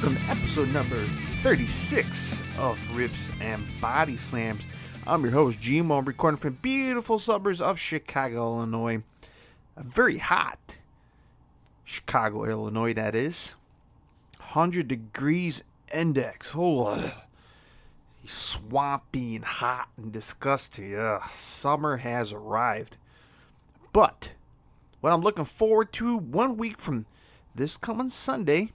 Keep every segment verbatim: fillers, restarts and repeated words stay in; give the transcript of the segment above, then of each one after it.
welcome to episode number thirty-six of Rips and Body Slams. I'm your host, G-Mo. I'm recording from beautiful suburbs of Chicago, Illinois. A very hot Chicago, Illinois, that is. one hundred degrees index. Oh, swampy and hot and disgusting. Ugh, summer has arrived. But what I'm looking forward to one week from this coming Sunday,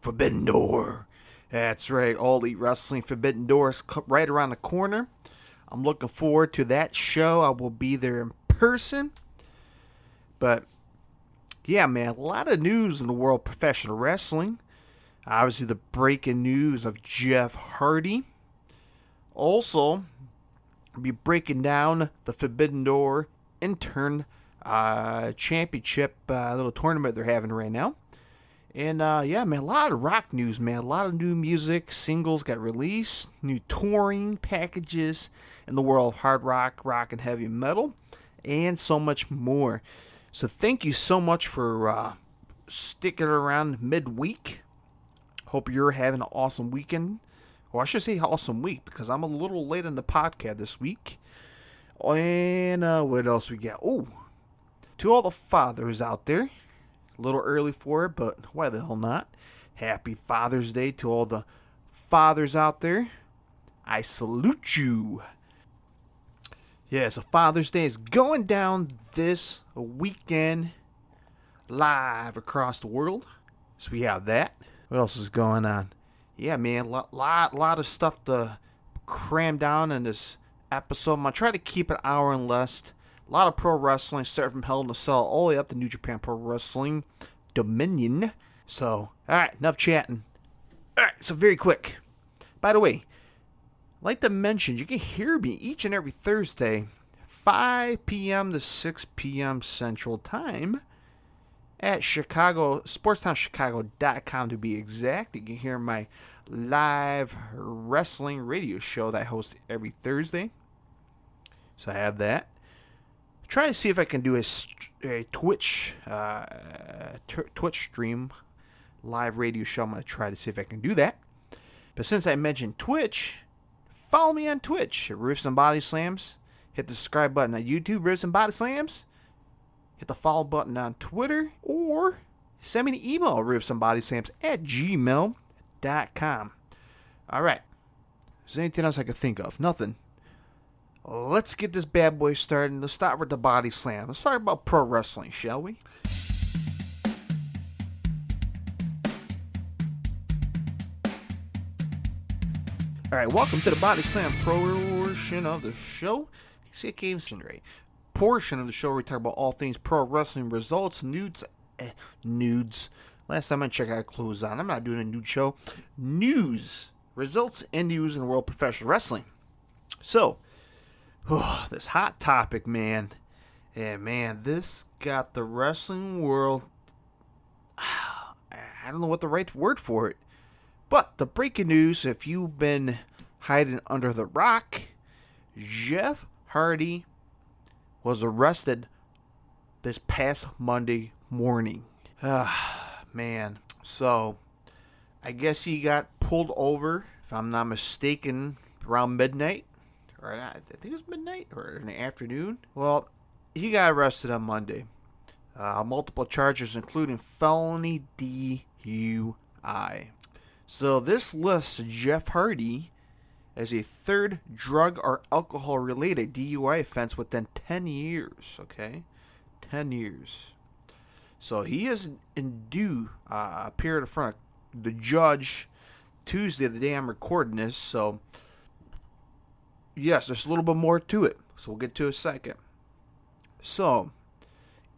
Forbidden Door. That's right, All Elite Wrestling Forbidden Door is right around the corner. I'm looking forward to that show. I will be there in person. But yeah, man, a lot of news in the world of professional wrestling. Obviously, the breaking news of Jeff Hardy. Also, I'll be breaking down the Forbidden Door Intern uh, Championship uh, little tournament they're having right now. And, uh, yeah, man, a lot of rock news, man. A lot of new music, singles got released, new touring packages in the world of hard rock, rock, and heavy metal, and so much more. So thank you so much for uh, sticking around midweek. Hope you're having an awesome weekend. Or I should say awesome week, because I'm a little late in the podcast this week. And uh, what else we got? Oh, to all the fathers out there. A little early for it, but why the hell not? Happy Father's Day to all the fathers out there. I salute you. Yeah, so Father's Day is going down this weekend live across the world. So we have that. What else is going on? Yeah, man, lot, lot, lot of stuff to cram down in this episode. I'm going to try to keep an hour and less. A lot of pro wrestling, starting from Hell in a Cell all the way up to New Japan Pro Wrestling, Dominion. So, all right, enough chatting. All right, so very quick. By the way, I'd like to mention, you can hear me each and every Thursday, five p.m. to six p.m. Central Time, at Chicago, sports town chicago dot com to be exact. You can hear my live wrestling radio show that I host every Thursday. So I have that. I'm trying to see if I can do a, a Twitch uh, t- Twitch stream live radio show. I'm going to try to see if I can do that. But since I mentioned Twitch, follow me on Twitch at Riffs and Body Slams. Hit the subscribe button on YouTube, Riffs and Body Slams. Hit the follow button on Twitter, or send me an email at riffsandbodyslams at gmail dot com. All right. Is there anything else I could think of? Nothing. Let's get this bad boy started. Let's start with the body slam. Let's talk about pro wrestling, shall we? All right. Welcome to the body slam portion of the show. See, it came straight. Portion of the show where we talk about all things pro wrestling, results, nudes, eh, nudes. Last time I checked, I had clothes on. I'm not doing a nude show. News, results, and news in the world of professional wrestling. So, oh, this hot topic, man. Yeah, man, this got the wrestling world. I don't know what the right word for it. But the breaking news, if you've been hiding under the rock, Jeff Hardy was arrested this past Monday morning. Ah, man. So, I guess he got pulled over, if I'm not mistaken, around midnight. Or I think it was midnight or in the afternoon. Well, he got arrested on Monday. Uh, multiple charges, including felony D U I. So, this lists Jeff Hardy as a third drug or alcohol-related D U I offense within ten years, okay? ten years. So he is in due, uh, appeared in front of the judge Tuesday, the day I'm recording this. So, yes, there's a little bit more to it. So we'll get to it in a second. So,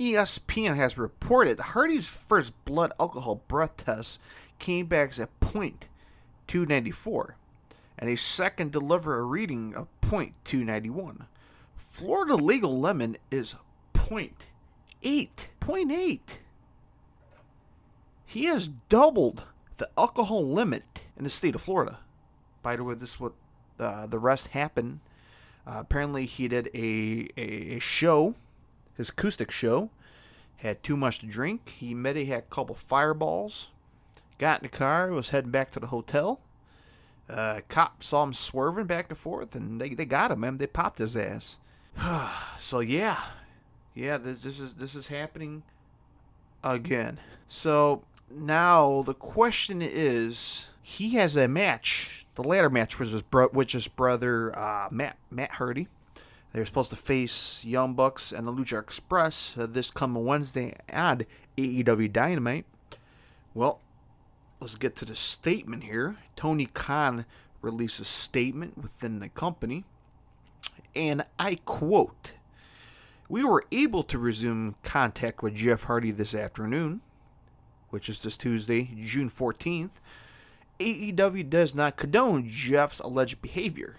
E S P N has reported Hardy's first blood alcohol breath test came back as a point two nine four. And a second deliver a reading of point two nine one. Florida legal limit is point eight. point eight. He has doubled the alcohol limit in the state of Florida. By the way, this is what uh, the rest happened. Uh, apparently, he did a, a show, his acoustic show, had too much to drink. He admitted he had a couple fireballs. got in the car, was heading back to the hotel. Uh, cop saw him swerving back and forth, and they, they got him, man. They popped his ass. So, yeah. Yeah, this, this is this is happening again. So, now the question is, he has a match. The ladder match was his, bro- with his brother, uh, Matt, Matt Hardy. They were supposed to face Young Bucks and the Lucha Express uh, this coming Wednesday on A E W Dynamite. Well, let's get to the statement here. Tony Khan released a statement within the company, and I quote, "We were able to resume contact with Jeff Hardy this afternoon," which is this Tuesday, June fourteenth. "A E W does not condone Jeff's alleged behavior.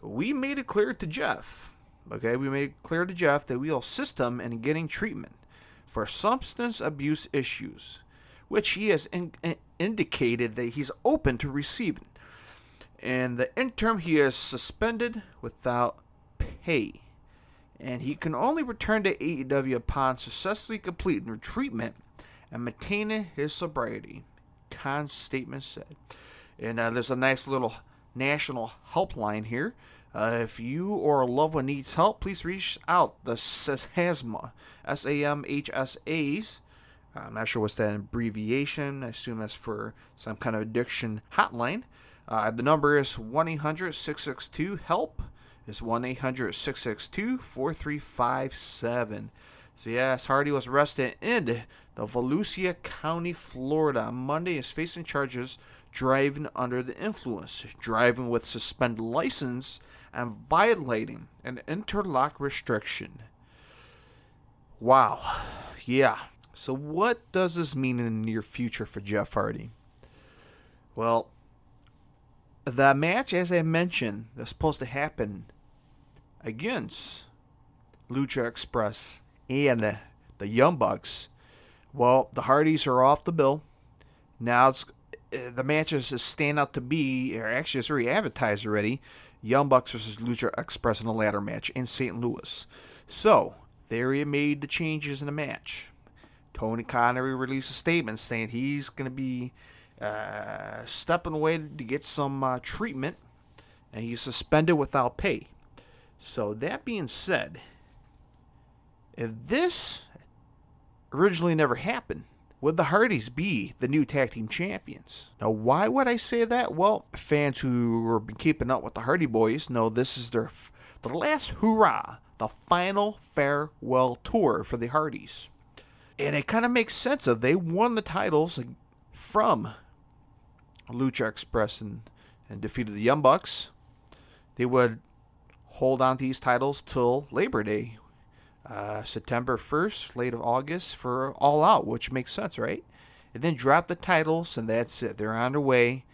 We made it clear to Jeff, okay, we made it clear to Jeff that we will assist him in getting treatment for substance abuse issues, which he has in- indicated that he's open to receiving. In the interim, he is suspended without pay, and he can only return to A E W upon successfully completing treatment and maintaining his sobriety," Khan's statement said. And uh, there's a nice little national helpline here. Uh, if you or a loved one needs help, please reach out. The SAMHSA, S A M H S A's. I'm not sure what's that abbreviation. I assume that's for some kind of addiction hotline. Uh, the number is one eight hundred six six two HELP. It's one eight hundred six six two four three five seven. So yes, Hardy was arrested in the Volusia County, Florida, on Monday. Is facing charges driving under the influence, driving with suspended license, and violating an interlock restriction. Wow. Yeah. So what does this mean in the near future for Jeff Hardy? Well, the match, as I mentioned, is supposed to happen against Lucha Express and the, the Young Bucks. Well, the Hardys are off the bill. Now, it's, the matches stand out to be, or actually it's already advertised already, Young Bucks versus Lucha Express in the ladder match in Saint Louis. So, they already made the changes in the match. Tony Khan released a statement saying he's going to be uh, stepping away to get some uh, treatment, and he's suspended without pay. So that being said, if this originally never happened, would the Hardys be the new tag team champions? Now, why would I say that? Well, fans who have been keeping up with the Hardy Boys know this is their their last hurrah, the final farewell tour for the Hardys. And it kind of makes sense of they won the titles from Lucha Express and, and defeated the Young Bucks. They would hold on to these titles till Labor Day, uh, September first, late of August, for All Out, which makes sense, right? And then drop the titles, and that's it. They're on their way.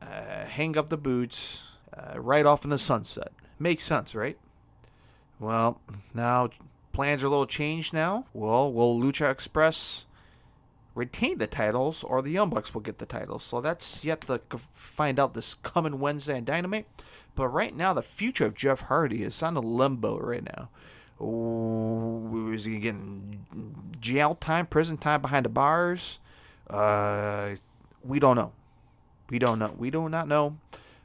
Uh, hang up the boots, uh, right off in the sunset. Makes sense, right? Well, now plans are a little changed now. Well, will Lucha Express retain the titles, or the Young Bucks will get the titles? So that's yet to find out this coming Wednesday on Dynamite. But right now, the future of Jeff Hardy is on the limbo right now. Ooh, is he getting jail time, prison time behind the bars? Uh, we don't know. We don't know. We do not know.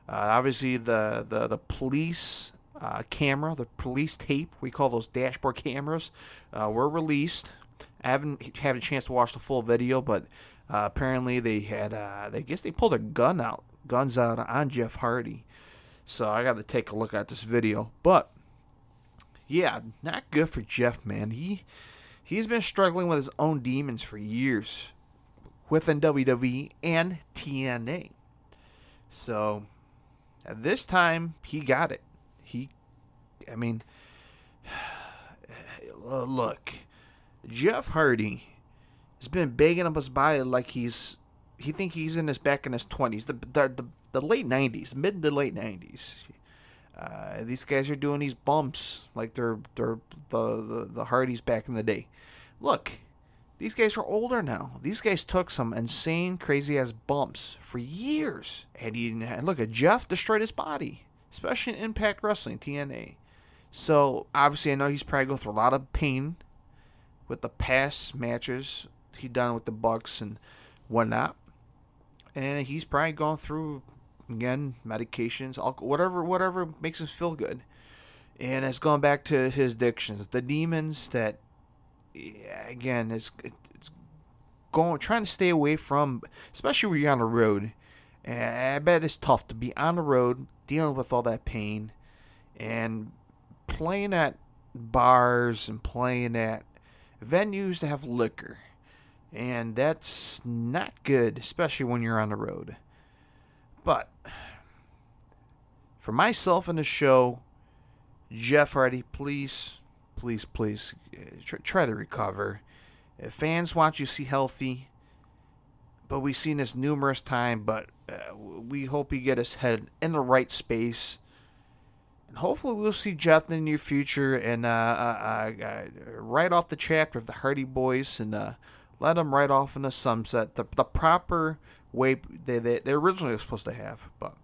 Uh, obviously, the, the, the police... Uh, camera, the police tape, we call those dashboard cameras, uh, were released. I haven't had a chance to watch the full video, but uh, apparently they had, uh, I guess they pulled a gun out, guns out on Jeff Hardy. So I got to take a look at this video. But yeah, not good for Jeff, man. He he's been struggling with his own demons for years within W W E and T N A. So at this time he got it. He, I mean, look, Jeff Hardy has been banging up his body like he's, he think he's in his back in his twenties, the the, the, the late nineties, mid to late nineties. Uh, these guys are doing these bumps like they're they're the, the the Hardys back in the day. Look, these guys are older now. These guys took some insane, crazy ass bumps for years, and he and look, Jeff destroyed his body. Especially in Impact Wrestling, T N A. So, obviously, I know he's probably going through a lot of pain with the past matches he done with the Bucks and whatnot. and he's probably gone through, again, medications, alcohol, whatever, whatever makes him feel good, and has gone back to his addictions, the demons that, yeah, again, it's it's going trying to stay away from, especially when you're on the road. And I bet it's tough to be on the road dealing with all that pain, and playing at bars and playing at venues that have liquor. And that's not good, especially when you're on the road. But for myself and the show, Jeff Hardy, please, please, please try to recover. If fans want you to see healthy, but we've seen this numerous times, but uh, we hope he get his head in the right space. And hopefully we'll see Jeff in the near future, and uh, uh, uh, uh, write off the chapter of the Hardy Boys, and uh, let them write off in the sunset the, the proper way they, they, they originally were supposed to have. But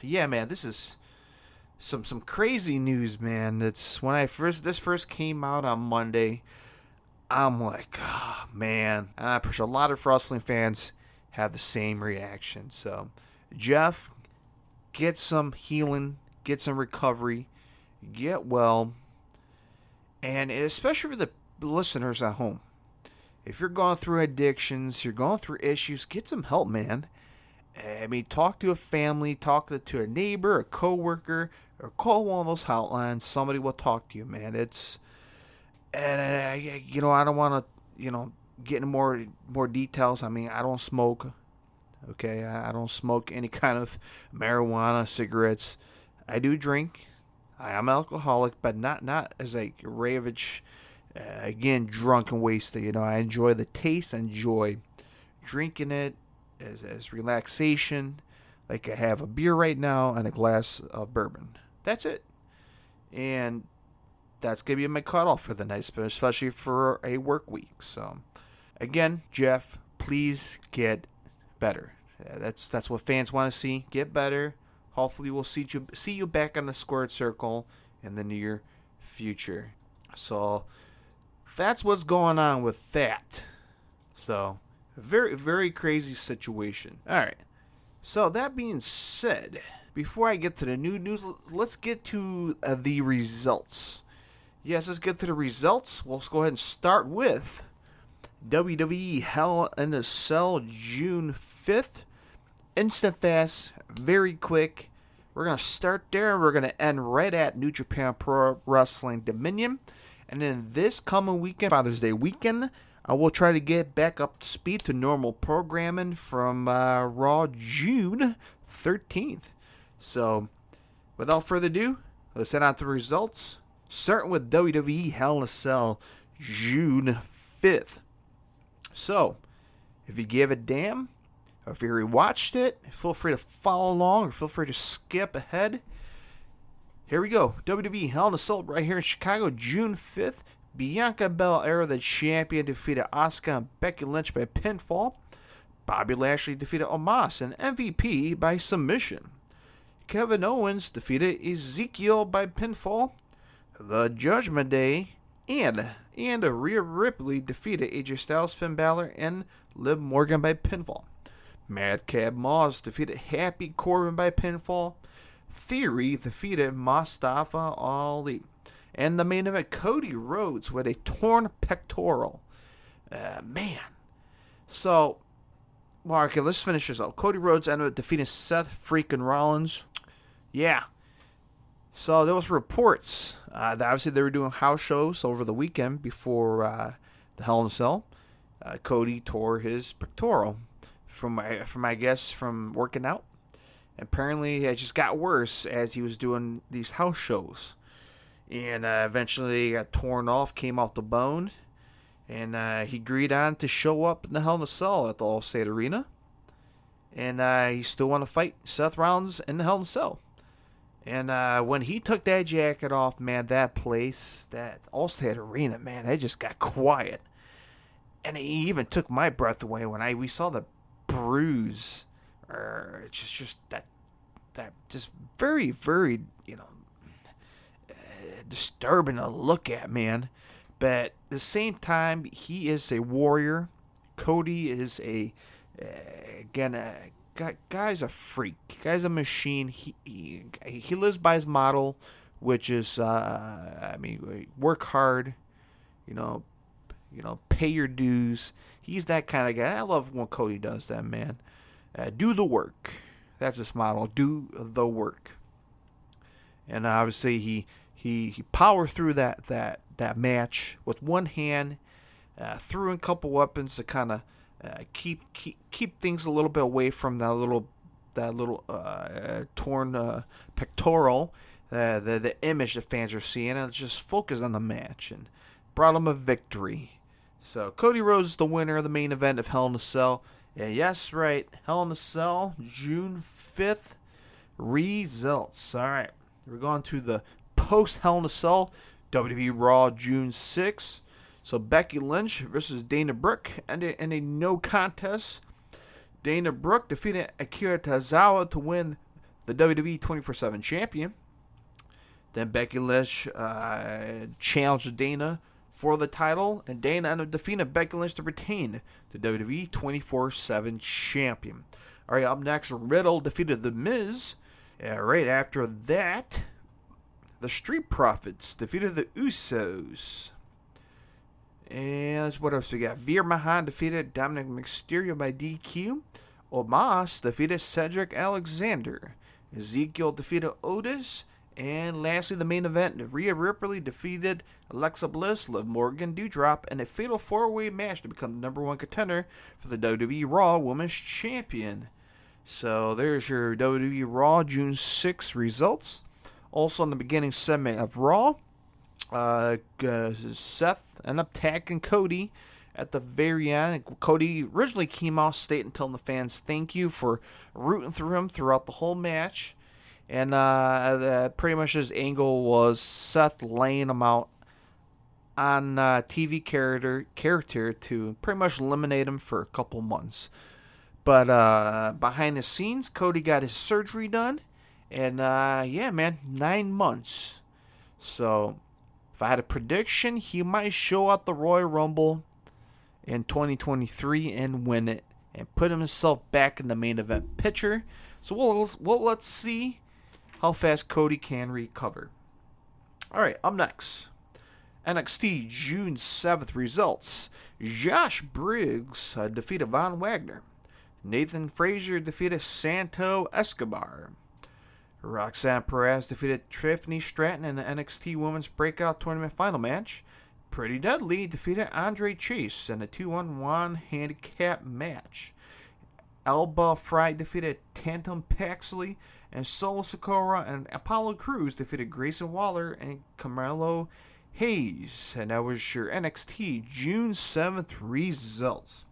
yeah, man, this is some some crazy news, man. That's when I first this first came out on Monday. I'm like, oh, man. And I'm sure a lot of wrestling fans have the same reaction. So, Jeff, get some healing, get some recovery, get well. And especially for the listeners at home, if you're going through addictions, you're going through issues, get some help, man. I mean, talk to a family, talk to a neighbor, a coworker, or call one of those hotlines. Somebody will talk to you, man. It's... And, uh, you know, I don't want to, you know, get into more, more details. I mean, I don't smoke, okay? I, I don't smoke any kind of marijuana, cigarettes. I do drink. I am alcoholic, but not, not as a ravage, uh, again, drunk and wasted. You know, I enjoy the taste. I enjoy drinking it as, as relaxation. Like I have a beer right now and a glass of bourbon. That's it. And that's going to be my cutoff for the night, especially for a work week. So, again, Jeff, please get better. That's that's what fans want to see. Get better. Hopefully, we'll see you see you back on the squared circle in the near future. So, that's what's going on with that. So, very, very crazy situation. All right. So, that being said, before I get to the new news, let's get to uh, the results. Yes, let's get to the results. We'll go ahead and start with W W E Hell in a Cell, June fifth. Instant fast, very quick. We're going to start there, and we're going to end right at New Japan Pro Wrestling Dominion. And then this coming weekend, Father's Day weekend, I will try to get back up to speed to normal programming from uh, Raw June thirteenth. So, without further ado, let's head out to the results. Starting with W W E Hell in a Cell, June fifth. So, if you give a damn, or if you rewatched it, feel free to follow along, or feel free to skip ahead. Here we go. W W E Hell in a Cell right here in Chicago, June fifth. Bianca Belair, the champion, defeated Asuka and Becky Lynch by pinfall. Bobby Lashley defeated Omos and M V P by submission. Kevin Owens defeated Ezekiel by pinfall. The Judgment Day, and and Rhea Ripley defeated A J Styles, Finn Balor, and Liv Morgan by pinfall. Madcap Moss defeated Happy Corbin by pinfall. Theory defeated Mustafa Ali. And the main event, Cody Rhodes with a torn pectoral. Uh, man. So, well, okay, let's finish this up. Cody Rhodes ended up defeating Seth freaking Rollins. Yeah. So there was reports uh, that obviously they were doing house shows over the weekend before uh, the Hell in a Cell. Uh, Cody tore his pectoral from my, from I guess from working out. Apparently, it just got worse as he was doing these house shows, and uh, eventually got torn off, came off the bone, and uh, he agreed on to show up in the Hell in a Cell at the Allstate Arena, and uh, he still want to fight Seth Rollins in the Hell in a Cell. And uh, when he took that jacket off, man, that place, that Allstate Arena, man, it just got quiet. And it even took my breath away when I we saw the bruise, or just just that that just very very you know uh, disturbing to look at, man. But at the same time, he is a warrior. Cody is a again, uh, guy's a freak. Guy's a machine. He, he he lives by his model, which is, uh, I mean, work hard, you know, you know, pay your dues. He's that kind of guy. I love when Cody does that, man. Uh, do the work. That's his model. Do the work. And obviously he he he powered through that that that match with one hand. Uh, threw in a couple weapons to kind of uh, keep keep keep things a little bit away from that little that little uh, uh, torn uh, pectoral, uh, the the image that fans are seeing, and just focus on the match and brought him a victory. So Cody Rhodes is the winner of the main event of Hell in a Cell. And yes, right, Hell in a Cell, June fifth results. All right, we're going to the post Hell in a Cell W W E Raw June sixth. So Becky Lynch versus Dana Brooke ended in a no contest. Dana Brooke defeated Akira Tozawa to win the W W E twenty-four seven champion. Then Becky Lynch uh, challenged Dana for the title, and Dana ended up defeating Becky Lynch to retain the W W E twenty-four seven champion. All right, up next, Riddle defeated The Miz. Uh, right after that, the Street Profits defeated the Usos. And what else we got? Veer Mahan defeated Dominic Mysterio by D Q. Omos defeated Cedric Alexander. Ezekiel defeated Otis. And lastly, the main event, Rhea Ripley defeated Alexa Bliss, Liv Morgan, Doudrop, in a fatal four-way match to become the number one contender for the W W E Raw Women's Champion. So there's your W W E Raw June sixth results. Also in the beginning segment of Raw, Uh, uh, Seth ended up attacking Cody at the very end. Cody originally came out stating, telling the fans thank you for rooting through him throughout the whole match. And uh, the, pretty much his angle was Seth laying him out on uh, T V character, character to pretty much eliminate him for a couple months. But uh, behind the scenes, Cody got his surgery done. And uh, yeah, man, nine months. So I had a prediction, he might show out the Royal Rumble in twenty twenty-three and win it and put himself back in the main event picture. So we'll, we'll let's see how fast Cody can recover. All right, up next, N X T June seventh results. Josh Briggs uh, defeated Von Wagner. Nathan Frazier defeated Santo Escobar. Roxanne Perez defeated Tiffany Stratton in the N X T Women's Breakout Tournament Final Match. Pretty Deadly defeated Andre Chase in a two on one handicap match. Elba Fry defeated Tantum Paxley, and Sol Sikora and Apollo Crews defeated Grayson Waller and Carmelo Hayes. And that was your N X T June seventh results.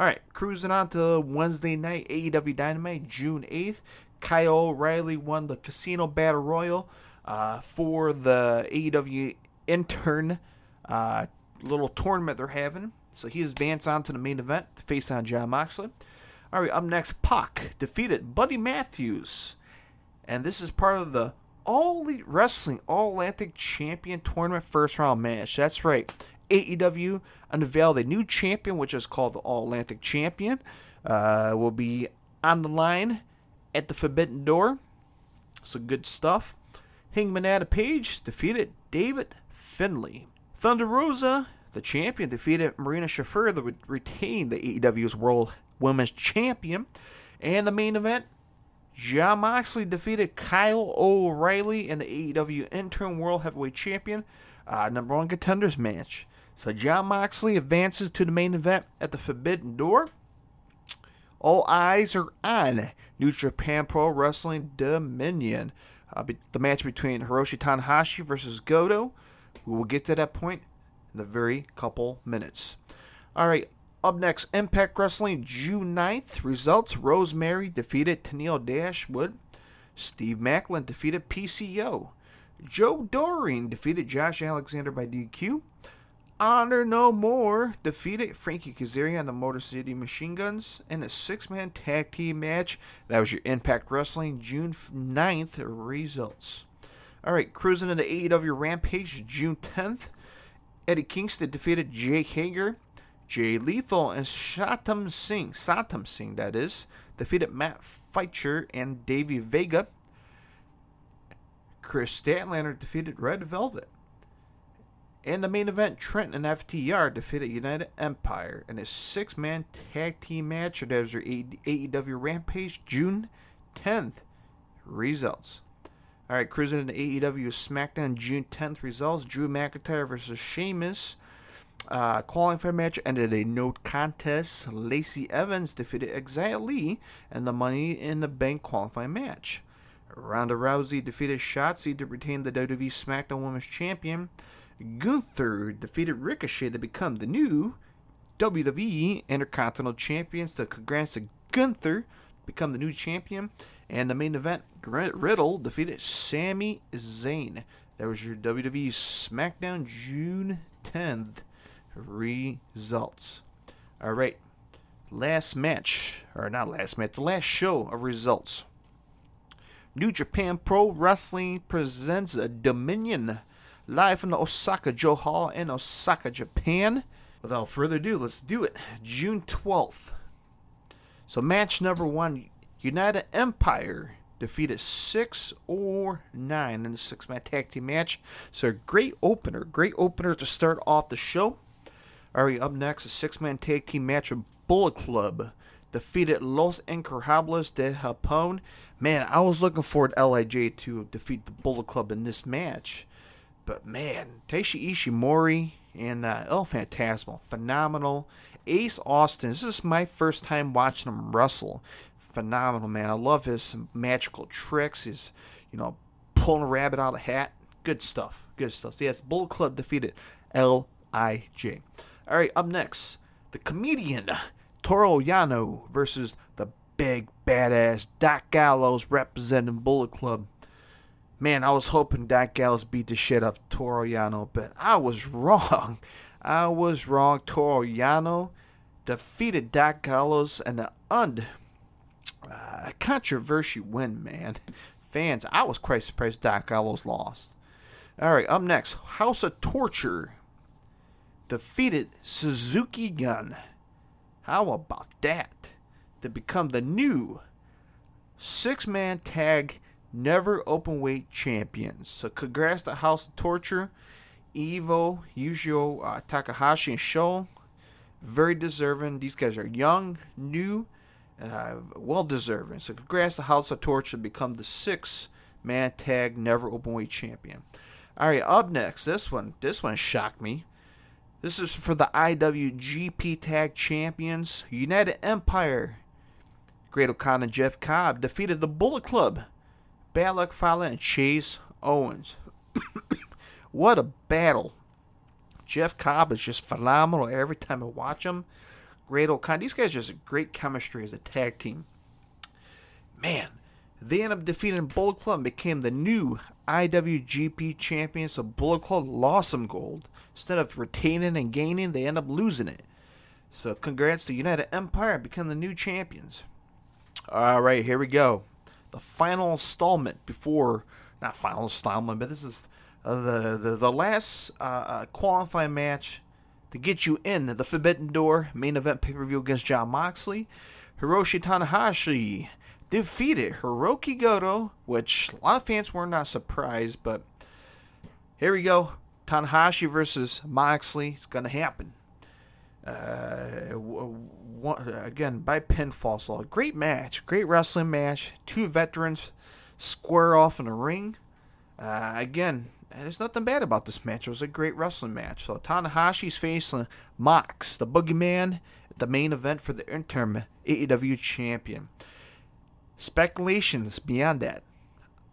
Alright, cruising on to Wednesday night, A E W Dynamite, June eighth. Kyle O'Reilly won the Casino Battle Royal uh, for the A E W intern uh, little tournament they're having. So he advanced on to the main event to face on Jon Moxley. All right, up next, Pac defeated Buddy Matthews. And this is part of the All Elite Wrestling All Atlantic Champion Tournament first round match. That's right. A E W unveiled a new champion, which is called the All Atlantic Champion. Uh, will be on the line at the Forbidden Door. So good stuff. Hangman Adam Page defeated David Finlay. Thunder Rosa, the champion, defeated Marina Shafir, that would retain the A E W's World Women's Champion. And the main event, Jon Moxley defeated Kyle O'Reilly and the A E W Interim World Heavyweight Champion, uh, number one contenders match. So Jon Moxley advances to the main event at the Forbidden Door. All eyes are on New Japan Pro Wrestling Dominion. Uh, the match between Hiroshi Tanahashi versus Goto. We will get to that point in a very couple minutes. All right, up next, Impact Wrestling, June ninth. Results, Rosemary defeated Tennille Dashwood. Steve Macklin defeated P C O. Joe Doring defeated Josh Alexander by D Q. Honor No More defeated Frankie Kazarian and the Motor City Machine Guns in a six-man tag team match. That was your Impact Wrestling June ninth results. All right, cruising into A E W Rampage June tenth. Eddie Kingston defeated Jake Hager. Jay Lethal and Satam Singh, Satam Singh that is, defeated Matt Feicher and Davey Vega. Chris Statlander defeated Red Velvet. In the main event, Trent and F T R defeated United Empire in a six-man tag team match at A E W Rampage June tenth. Results. All right, cruising into A E W SmackDown June tenth results. Drew McIntyre versus Sheamus. Uh, qualifying for a match ended a no contest. Lacey Evans defeated Xia Li in the Money in the Bank qualifying match. Ronda Rousey defeated Shotzi to retain the W W E SmackDown Women's Champion. Gunther defeated Ricochet to become the new W W E Intercontinental Champions. So congrats to Gunther, become the new champion. And the main event, Riddle defeated Sami Zayn. That was your W W E SmackDown June tenth results. All right, last match, or not last match, the last show of results. New Japan Pro Wrestling presents a Dominion live from the Osaka Joe Hall in Osaka, Japan. Without further ado, let's do it. June twelfth. So match number one, United Empire defeated six or nine in the six-man tag team match. So great opener. Great opener to start off the show. All right, up next, a six-man tag team match with Bullet Club. Defeated Los Incorporables de Japón. Man, I was looking forward to L I J to defeat the Bullet Club in this match. But man, Taishi Ishimori and uh, El Fantasma, phenomenal. Ace Austin, this is my first time watching him wrestle. Phenomenal, man. I love his magical tricks. His, you know, pulling a rabbit out of a hat. Good stuff. Good stuff. So yes, Bullet Club defeated L I J. All right, up next, the comedian Toru Yano versus the big badass Doc Gallows representing Bullet Club. Man, I was hoping Doc Gallows beat the shit out of Toru Yano, but I was wrong. I was wrong. Toru Yano defeated Doc Gallows in an un uh, controversy win, man. Fans, I was quite surprised Doc Gallows lost. All right, up next, House of Torture defeated Suzuki Gun. How about that? To become the new six-man tag Never Openweight Champions. So congrats to House of Torture, Evo, Yujiro uh, Takahashi, and Sho. Very deserving. These guys are young, new, uh, well deserving. So congrats to House of Torture to become the six-man tag Never Openweight Champion. All right, up next, this one. This one shocked me. This is for the I W G P Tag Champions. United Empire, Great O'Connor and Jeff Cobb defeated the Bullet Club, Bad Luck Fale and Chase Owens. What a battle. Jeff Cobb is just phenomenal every time I watch him. Great O'Connor. These guys just have great chemistry as a tag team. Man, they end up defeating Bullet Club and became the new I W G P champions. So Bullet Club lost some gold. Instead of retaining and gaining, they end up losing it. So congrats to United Empire and become the new champions. All right, here we go. The final installment before, not final installment, but this is uh, the, the the last uh, uh, qualifying match to get you in the Forbidden Door main event pay-per-view against Jon Moxley. Hiroshi Tanahashi defeated Hiroki Goto, which a lot of fans were not surprised, but here we go. Tanahashi versus Moxley. It's going to happen. Uh, one, again, by pinfall. So a great match, great wrestling match. Two veterans square off in the ring. Uh, again, there's nothing bad about this match. It was a great wrestling match. So Tanahashi's facing Mox, the Boogeyman, at the main event for the interim A E W champion. Speculations beyond that.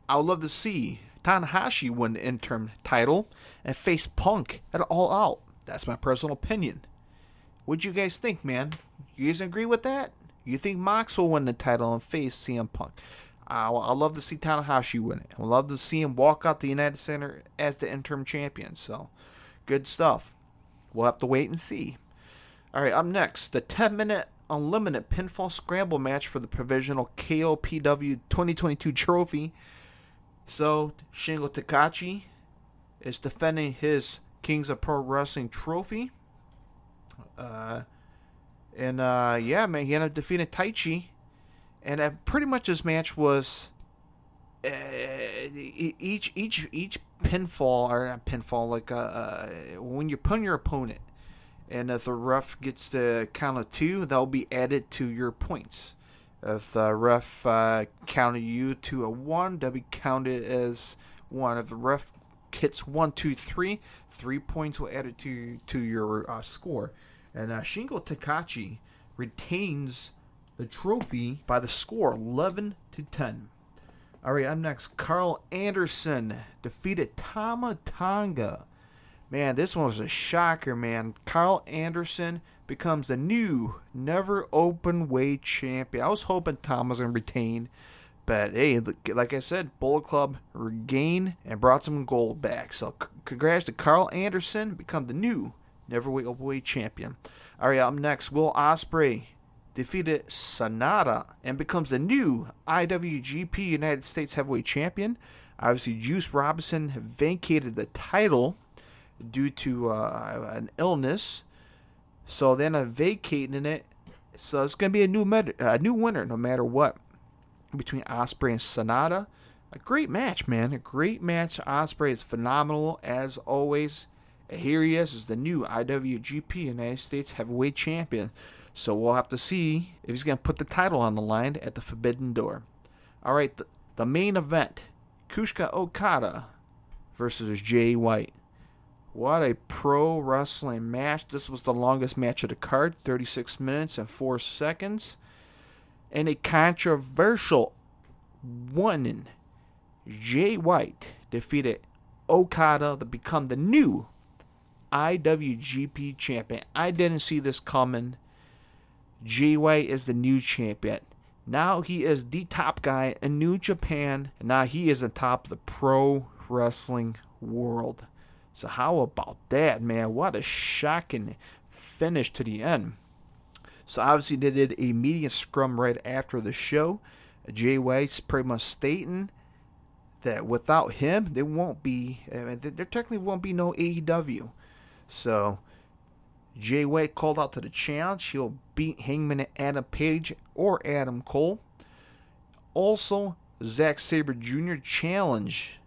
I would love to see Tanahashi win the interim title and face Punk at All Out. That's my personal opinion. What'd you guys think, man? You guys agree with that? You think Mox will win the title and face C M Punk? I I'd love to see Tanahashi win it. I'd love to see him walk out the United Center as the interim champion. So, good stuff. We'll have to wait and see. All right, up next, the ten-minute unlimited pinfall scramble match for the provisional K O P W twenty twenty-two trophy. So, Shingo Takagi is defending his Kings of Pro Wrestling trophy Uh, and, uh, yeah, man, he ended up defeating Taichi. And uh, pretty much this match was uh, each each each pinfall, or not pinfall, like uh, uh, when you're pinning your opponent, and if the ref gets the count of two, that'll be added to your points. If the ref uh, counted you to a one, that'll be counted as one. If the ref hits one, two, three, three points will added to to your uh, score. And uh, Shingo Takagi retains the trophy by the score eleven to ten. All right, I'm next. Carl Anderson defeated Tama Tonga. Man, this one was a shocker, man. Carl Anderson becomes the new never open weight champion. I was hoping Tom was going to retain, but hey, like I said, Bullet Club regained and brought some gold back. So c- congrats to Carl Anderson, become the new never weight open weight champion. All right, up next, Will Ospreay defeated Sanada and becomes the new I W G P United States Heavyweight Champion. Obviously, Juice Robinson vacated the title due to uh, an illness, so then I'm vacating it. So it's gonna be a new med- a new winner, no matter what, between Ospreay and Sanada. A great match, man. A great match. Ospreay is phenomenal as always. And here he is, is the new I W G P United States Heavyweight Champion. So we'll have to see if he's gonna put the title on the line at the Forbidden Door. All right, the, the main event: Kushida Okada versus Jay White. What a pro wrestling match. This was the longest match of the card, thirty-six minutes and four seconds. And a controversial one. Jay White defeated Okada to become the new I W G P champion. I didn't see this coming. Jay White is the new champion. Now he is the top guy in New Japan. And now he is on top of the pro wrestling world. So how about that, man? What a shocking finish to the end. So obviously they did a media scrum right after the show. Jay White's pretty much stating that without him, there won't be, I mean, there technically won't be no A E W. So Jay White called out to the challenge. He'll beat Hangman and Adam Page or Adam Cole. Also, Zack Sabre Junior challenged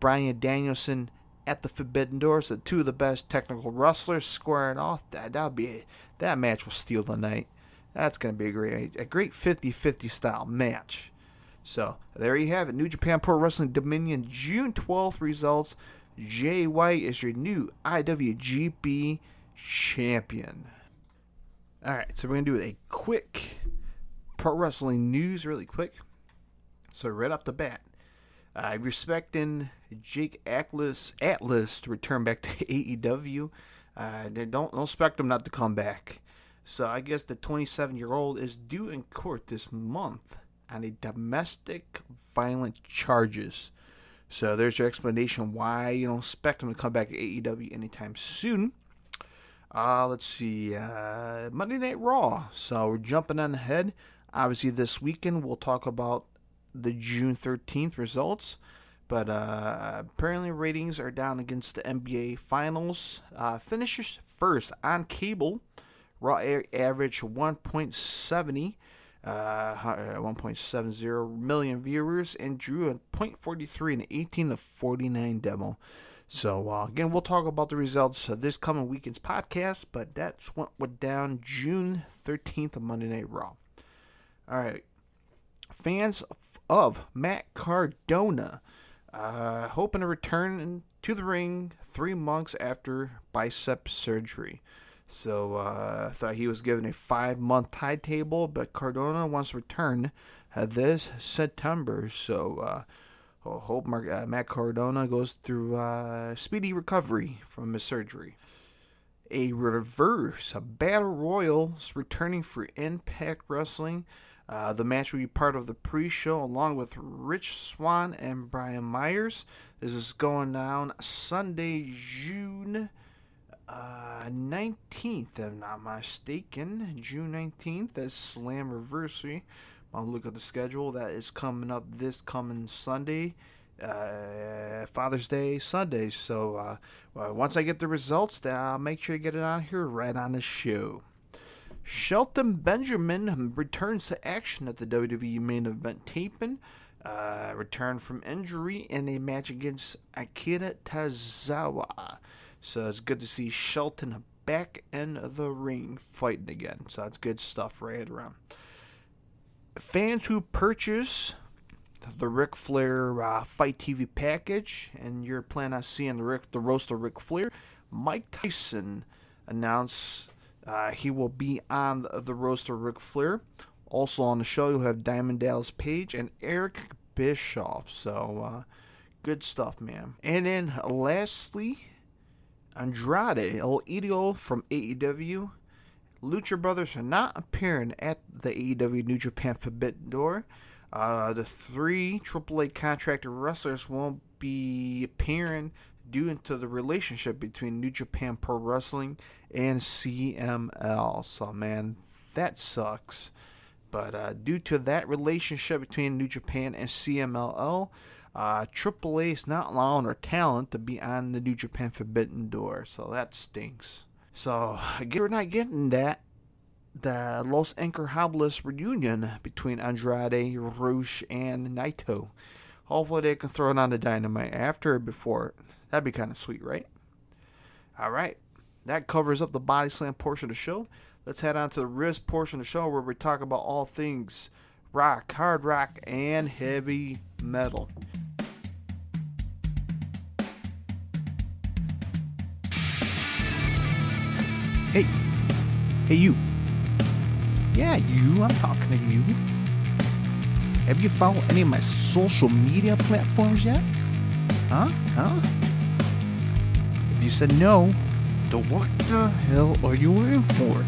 Bryan Danielson at the Forbidden Door. So two of the best technical wrestlers squaring off. That that'll be a, that match will steal the night. That's going to be a great a great fifty-fifty style match. So there you have it. New Japan Pro Wrestling Dominion June twelfth results. Jay White is your new I W G P champion. All right, so we're going to do a quick pro wrestling news really quick. So right off the bat, Uh, respecting Jake Atlas Atlas to return back to A E W. Uh, they don't don't expect him not to come back. So I guess the twenty-seven-year-old is due in court this month on a domestic violence charges. So there's your explanation why you don't expect him to come back to A E W anytime soon. Uh, let's see. Uh, Monday Night Raw. So we're jumping on ahead. Obviously this weekend we'll talk about the June thirteenth results, but uh, apparently ratings are down against the N B A Finals. Uh, finishes first on cable. Raw air average one point seven zero, uh, one point seven zero million viewers, and drew a zero point four three in eighteen to forty-nine demo. So uh, again, we'll talk about the results of this coming weekend's podcast, but that's what went down June thirteenth of Monday Night Raw. All right. Fans of Matt Cardona uh, hoping to return to the ring three months after bicep surgery. So I uh, thought he was given a five-month timetable, but Cardona wants to return uh, this September. So uh, I hope Mark, uh, Matt Cardona goes through uh, speedy recovery from his surgery. A reverse a battle royal is returning for Impact Wrestling. Uh, the match will be part of the pre-show along with Rich Swann and Brian Myers. This is going down Sunday, June uh, nineteenth, if I'm not mistaken. June nineteenth, that's Slammiversary. I'll look at the schedule. That is coming up this coming Sunday uh, Father's Day Sunday. So uh, well, once I get the results, I'll make sure to get it on here right on the show. Shelton Benjamin returns to action at the W W E main event taping. Uh, returned from injury in a match against Akira Tozawa. So it's good to see Shelton back in the ring fighting again. So that's good stuff right around. Fans who purchase the Ric Flair uh, Fight T V package, and you're planning on seeing the, Ric, the roast of Ric Flair, Mike Tyson announced uh, he will be on the, the roast of Ric Flair. Also on the show, you'll have Diamond Dallas Page and Eric Bischoff. So, uh, good stuff, man. And then, lastly, Andrade El Idolo from A E W. Lucha Brothers are not appearing at the A E W New Japan Forbidden Door. Uh, the three triple A contracted wrestlers won't be appearing due to the relationship between New Japan Pro Wrestling and C M L. So, man, that sucks. But uh, due to that relationship between New Japan and C M L L, uh, triple A is not allowing their talent to be on the New Japan Forbidden Door. So that stinks. So again, we're not getting that. The Los Encargados reunion between Andrade, Rush, and Naito. Hopefully they can throw it on the Dynamite after or before it. That'd be kind of sweet, right? All right. That covers up the Body Slam portion of the show. Let's head on to the wrist portion of the show where we talk about all things rock, hard rock, and heavy metal. Hey. Hey, you. Yeah, you. I'm talking to you. Have you followed any of my social media platforms yet? Huh? Huh? If you said no, then what the hell are you in for?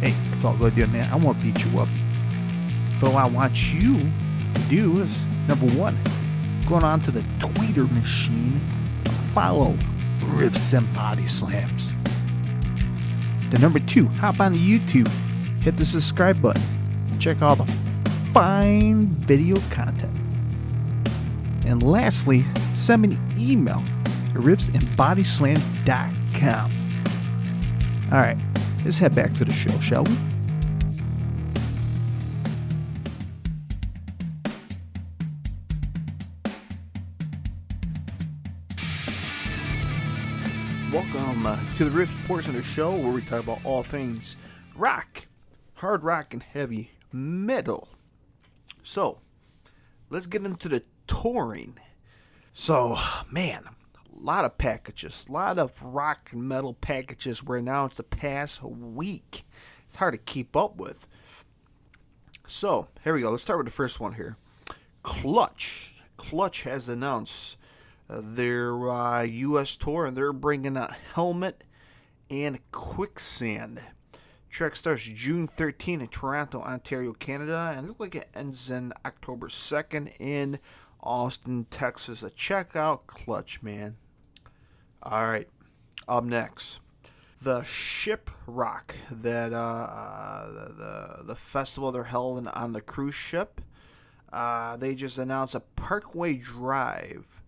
Hey, it's all good, dude, man. I won't beat you up. But what I want you to do is, number one, going on to the Twitter machine, follow Riffs and Body Slams. Then number two, hop on YouTube, hit the subscribe button, check all the fine video content. And lastly, send me an email at riffs and body slam dot com. All right. Let's head back to the show, shall we? Welcome uh, to the Riffs portion of the show where we talk about all things rock, hard rock, and heavy metal. So, let's get into the touring. So, man... A lot of packages, a lot of rock and metal packages were announced the past week. It's hard to keep up with. So, here we go. Let's start with the first one here. Clutch. Clutch has announced their uh, U S tour, and they're bringing out Helmet and Quicksand. Trek starts June thirteenth in Toronto, Ontario, Canada, and it looks like it ends in October second in Austin, Texas. A check out Clutch, man. Alright, up next, the Ship Rock, that uh, uh, the, the festival they're holding on the cruise ship. Uh, they just announced a Parkway Drive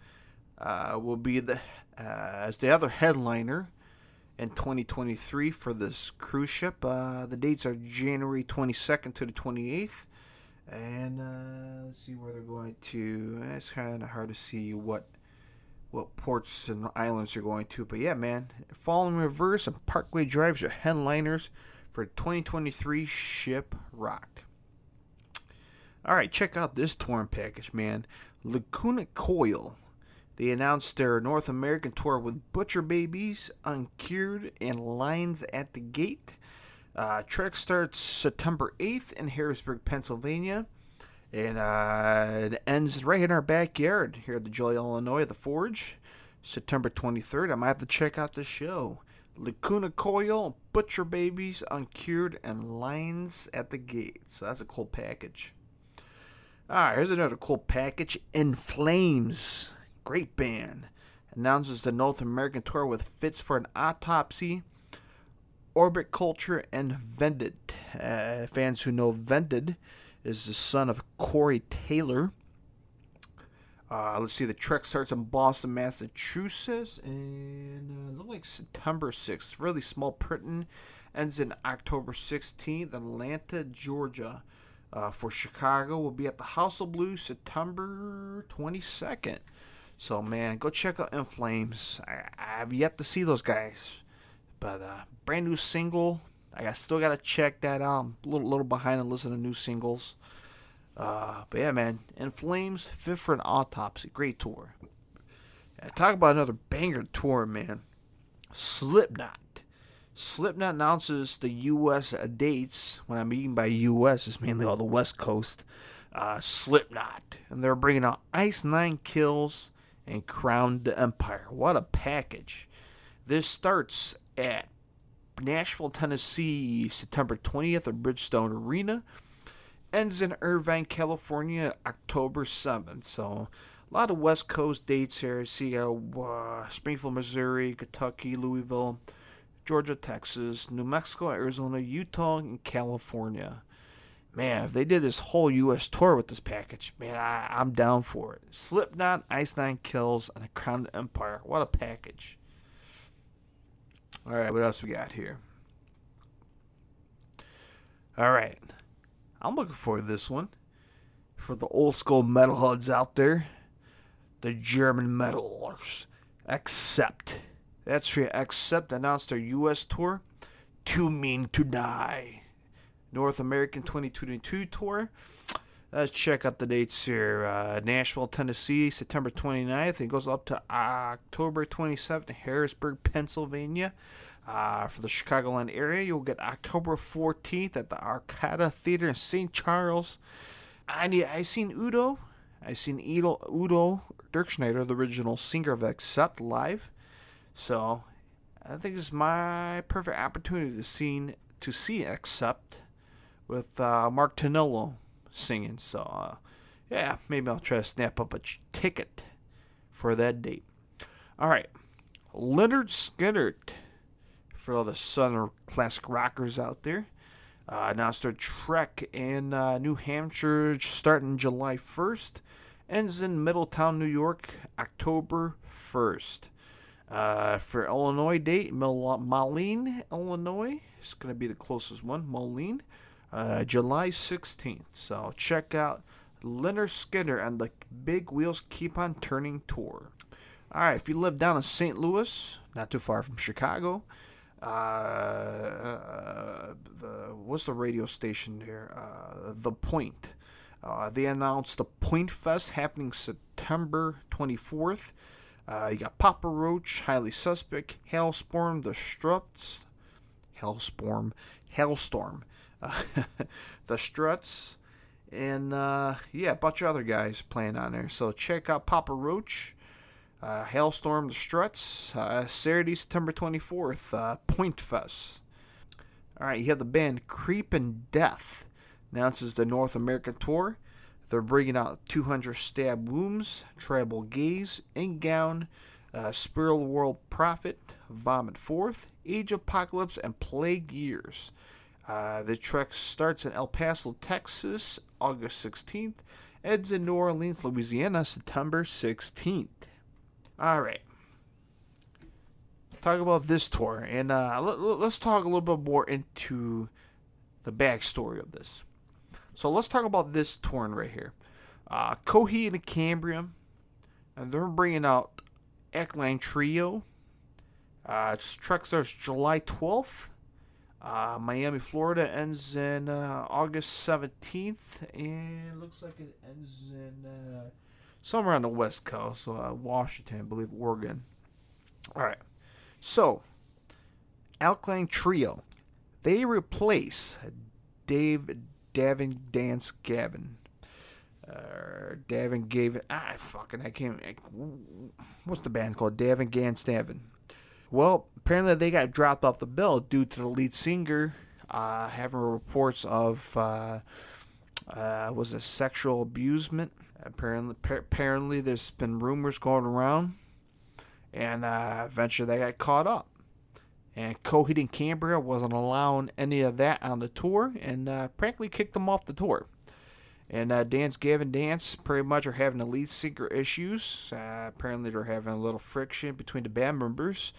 uh, will be the uh, as the other headliner in twenty twenty-three for this cruise ship. Uh, the dates are January twenty-second to the twenty-eighth. And uh, let's see where they're going to. It's kind of hard to see what what ports and islands they're going to. But yeah, man, Fall in Reverse and Parkway Drives are headliners for twenty twenty-three Ship Rocked. All right, check out this touring package, man. Lacuna Coil. They announced their North American tour with Butcher Babies, Uncured, and Lines at the Gate. Uh, Trek starts September eighth in Harrisburg, Pennsylvania, and uh, it ends right in our backyard here at the Joliet, Illinois, the Forge, September twenty-third. I might have to check out the show. Lacuna Coil, Butcher Babies, Uncured, and Lines at the Gate. So that's a cool package. All right, here's another cool package. In Flames, great band, announces the North American tour with Fits for an Autopsy, Orbit Culture, and Vended. Uh, fans who know Vended is the son of Corey Taylor. Uh, let's see, the trek starts in Boston, Massachusetts, and uh, looks like September sixth. Really small print. Ends in October sixteenth, Atlanta, Georgia. Uh, for Chicago, we'll be at the House of Blues September twenty-second. So, man, go check out In Flames. I, I've yet to see those guys. But uh, brand new single. I still got to check that out. I'm a little, little behind on listening to new singles. Uh, but, yeah, man, In Flames, Fit for an Autopsy. Great tour. And talk about another banger tour, man. Slipknot. Slipknot announces the U S dates. When I mean by U S, it's mainly all the West Coast. Uh, Slipknot. And they're bringing out Ice Nine Kills and Crown the Empire. What a package. This starts at Nashville, Tennessee, September twentieth at Bridgestone Arena. Ends in Irvine, California, October seventh. So, a lot of West Coast dates here. See uh, uh, Springfield, Missouri, Kentucky, Louisville, Georgia, Texas, New Mexico, Arizona, Utah, and California. Man, if they did this whole U S tour with this package, man, I, I'm down for it. Slipknot, Ice Nine Kills, and the Crown of the Empire. What a package. All right, what else we got here? All right. I'm looking forward to this one. For the old school metalheads out there, the German metalers. Accept. That's right. Accept announced their U S tour, Too Mean to Die. North American twenty twenty-two tour. Let's check out the dates here. Uh, Nashville, Tennessee, September twenty-ninth. It goes up to October twenty-seventh, Harrisburg, Pennsylvania. Uh, for the Chicagoland area, you'll get October fourteenth at the Arcata Theater in Saint Charles. I need, I seen Udo. I seen Udo, Udo Dirkschneider, the original singer of Accept, live. So, I think it's my perfect opportunity to see, to see Accept with uh, Mark Tonello singing. So, uh, yeah, maybe I'll try to snap up a ch- ticket for that date. All right, Lynyrd Skynyrd, for all the Southern classic rockers out there, uh, announced their trek in uh, New Hampshire starting July first, ends in Middletown, New York, October first. Uh, for Illinois date, Mil- Moline, Illinois. It's going to be the closest one, Moline. Uh, July sixteenth. So check out Lynyrd Skynyrd and the Big Wheels Keep on Turning tour. All right, if you live down in Saint Louis, not too far from Chicago, uh, uh, the, what's the radio station here? Uh, the Point. Uh, they announced the Point Fest happening September twenty-fourth. Uh, you got Papa Roach, Highly Suspect, Hailstorm, The Struts, Hailstorm, Hailstorm. Uh, the Struts, and uh, yeah, a bunch of other guys playing on there. So check out Papa Roach, uh, Hailstorm, The Struts, uh, Saturday, September twenty-fourth, uh, Point Fest. All right, you have the band Creepin' Death announces the North American tour. They're bringing out two hundred Stab Wounds, Tribal Gaze, Ingown, uh, Spiral World Prophet, Vomit Forth, Age Apocalypse, and Plague Years. Uh, the trek starts in El Paso, Texas, August sixteenth. Ends in New Orleans, Louisiana, September sixteenth. All right. Talk about this tour. And uh, let, let's talk a little bit more into the backstory of this. So let's talk about this tour right here. Uh, Coheed and the Cambrium. And they're bringing out Eckline Trio. Uh, it's trek starts July twelfth. Uh, Miami, Florida, ends in uh, August seventeenth, and it looks like it ends in uh, somewhere on the West Coast, uh, Washington, I believe, Oregon. All right, so Alkaline Trio, they replace Dave Davin Dance Gavin, uh, Davin Gavin. Ah, fucking, I can't. I, what's the band called? Davin Gans Davin. Well, apparently they got dropped off the bill due to the lead singer uh, having reports of uh, uh, was it sexual abusement. Apparently, pa- apparently there's been rumors going around, and uh, eventually they got caught up. And Coheed and Cambria wasn't allowing any of that on the tour, and uh, practically kicked them off the tour. And uh, Dance Gavin Dance pretty much are having elite secret issues. Uh, apparently they're having a little friction between the band members.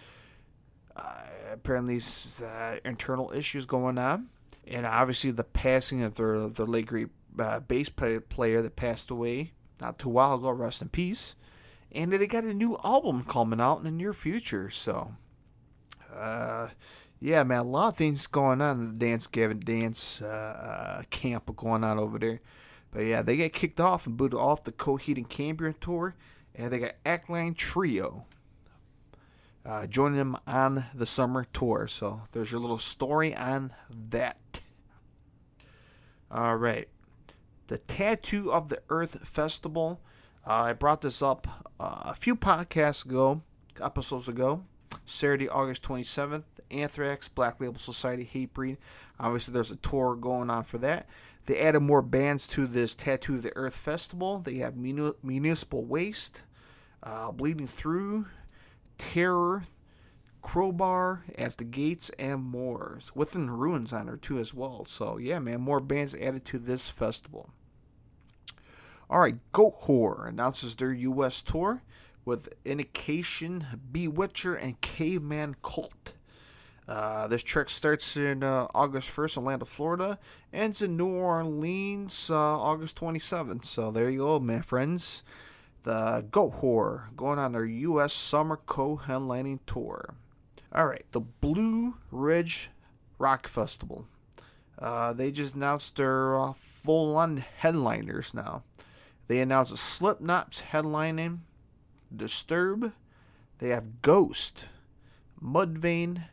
Uh, apparently uh, internal issues going on. And obviously the passing of their, their late great uh, bass play, player that passed away not too while ago, rest in peace. And they got a new album coming out in the near future. So, uh, yeah, man, a lot of things going on in the Dance Gavin Dance uh, uh, camp going on over there. But yeah, they got kicked off and booted off the Coheed and Cambria tour. And they got Ackline Trio uh, joining them on the summer tour. So there's your little story on that. All right. The Tattoo of the Earth Festival. Uh, I brought this up uh, a few podcasts ago, episodes ago. Saturday, August twenty-seventh, Anthrax, Black Label Society, Hatebreed. Obviously, there's a tour going on for that. They added more bands to this Tattoo of the Earth Festival. They have Municipal Waste, uh, Bleeding Through, Terror, Crowbar, At the Gates, and more. Within the Ruins on there, too, as well. So, yeah, man, more bands added to this festival. All right, Goat Horror announces their U S tour with Indication, Bewitcher, and Caveman Cult. Uh, this trek starts in uh, August first in Orlando, Florida. Ends in New Orleans uh, August twenty-seventh. So there you go, my friends. The Goat Horror going on their U S Summer Co-Headlining Tour. All right, the Blue Ridge Rock Festival. Uh, they just announced their uh, full-on headliners now. They announced Slipknot's headlining, Disturbed. They have Ghost, Mudvayne,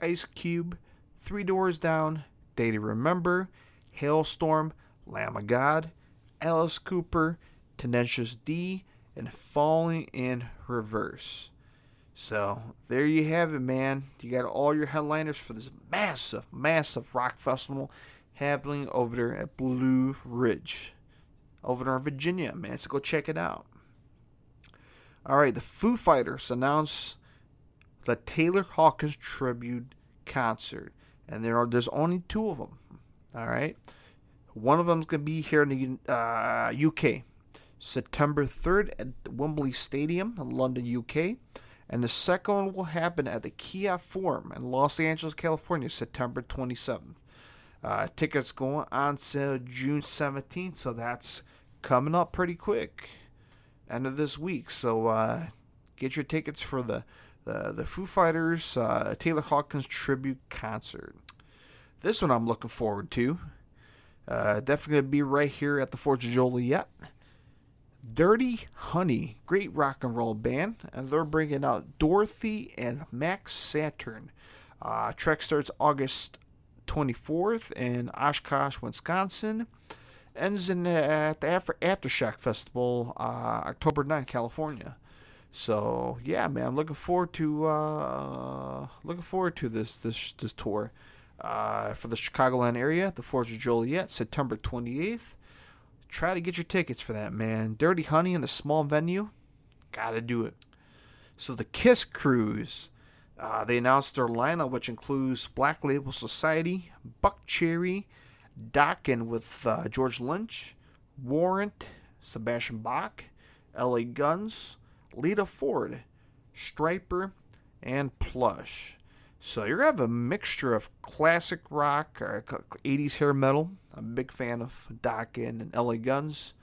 Ice Cube, Three Doors Down, Day to Remember, Hailstorm, Lamb of God, Alice Cooper, Tenacious D, and Falling in Reverse. So, there you have it, man. You got all your headliners for this massive, massive rock festival happening over there at Blue Ridge, over there in Virginia, man. So, go check it out. All right, the Foo Fighters announced the Taylor Hawkins Tribute Concert. And there are there's only two of them. All right. One of them's going to be here in the uh, U K. September third at Wembley Stadium in London, U K. And the second one will happen at the Kia Forum in Los Angeles, California, September twenty-seventh. Uh, tickets going on sale June seventeenth. So that's coming up pretty quick. End of this week. So uh, get your tickets for the Uh, the Foo Fighters uh, Taylor Hawkins Tribute Concert. This one I'm looking forward to. Uh, definitely going to be right here at the Forge of Joliet. Dirty Honey, great rock and roll band. And they're bringing out Dorothy and Max Saturn. Uh, trek starts August twenty-fourth in Oshkosh, Wisconsin. Ends in, uh, at the After- Aftershock Festival uh, October ninth, California. So yeah, man, I'm looking forward to uh, looking forward to this this this tour uh, for the Chicagoland area, the Forge of Joliet, September twenty-eighth. Try to get your tickets for that, man. Dirty Honey in a small venue, gotta do it. So the Kiss Cruise, uh, they announced their lineup, which includes Black Label Society, Buckcherry, Dokken with uh, George Lynch, Warrant, Sebastian Bach, L A Guns, Lita Ford, Striper, and Plush. So you're going to have a mixture of classic rock, or eighties hair metal. I'm a big fan of Dokken and L A Guns.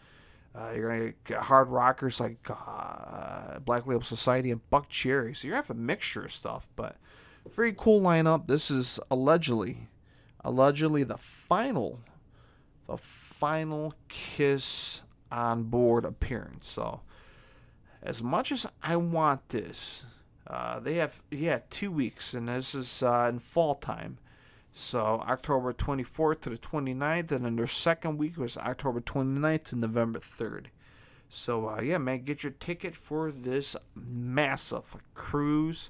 Uh, you're going to get hard rockers like uh, Black Label Society and Buckcherry. So you're going to have a mixture of stuff. But very cool lineup. This is allegedly, allegedly the final, the final Kiss on board appearance. So as much as I want this, uh, they have, yeah, two weeks, and this is uh, in fall time. So October twenty-fourth to the twenty-ninth, and then their second week was October twenty-ninth to November third. So, uh, yeah, man, get your ticket for this massive cruise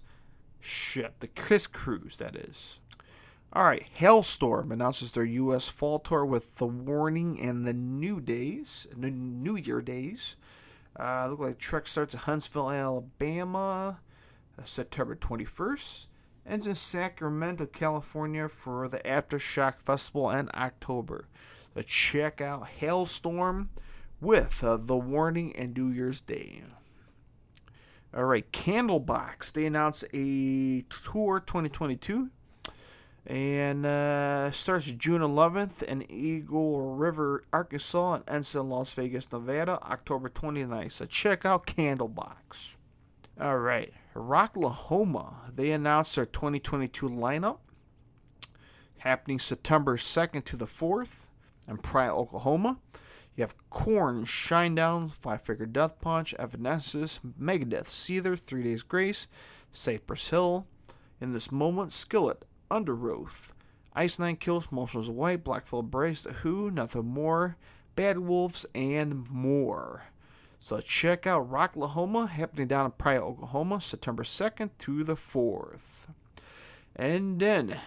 ship, the Kiss Cruise, that is. All right, Hailstorm announces their U S fall tour with The Warning and the New Days, the New Year Days. Uh, look like Trek starts in Huntsville, Alabama, uh, September twenty-first. Ends in Sacramento, California for the Aftershock Festival in October. check out Hailstorm with uh, The Warning and New Year's Day. All right, Candlebox. They announced a tour twenty twenty-two. And uh, starts June eleventh in Eagle River, Arkansas, and ends in Las Vegas, Nevada, October twenty-ninth. So check out Candlebox. All right, Rocklahoma. They announced their twenty twenty-two lineup, happening September second to the fourth in Pryor, Oklahoma. You have Korn, Shinedown, Five Figure Death Punch, Evanescence, Megadeth, Seether, Three Days Grace, Cypress Hill, In This Moment, Skillet, Underoath, Ice Nine Kills, Motionless White, Blackfield Brace, The Who, Nothing More, Bad Wolves, and more. So check out Rocklahoma, happening down in Pryor, Oklahoma, September second to the fourth. And then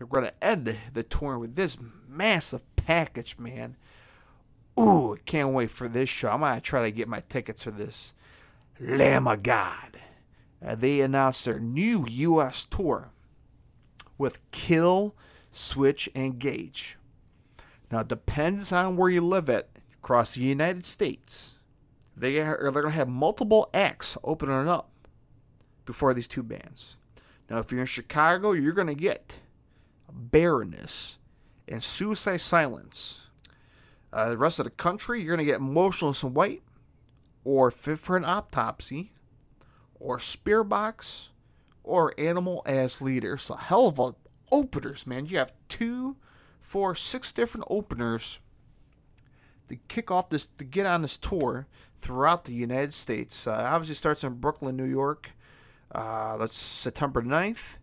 we're going to end the tour with this massive package, man. Ooh, can't wait for this show. I'm going to try to get my tickets for this. Lamb of God. Uh, they announced their new U S tour with Kill, Switch, and Gauge. Now, it depends on where you live at across the United States. They are, they're going to have multiple acts opening up before these two bands. Now, if you're in Chicago, you're going to get Baroness and Suicide Silence. Uh, the rest of the country, you're going to get Motionless in White, or Fit for an Autopsy, or Spearbox, or Animal as Leader. So hell of a openers, man. You have two, four, six different openers to kick off this, to get on this tour throughout the United States. Uh, obviously starts in Brooklyn, New York. Uh, that's September ninth,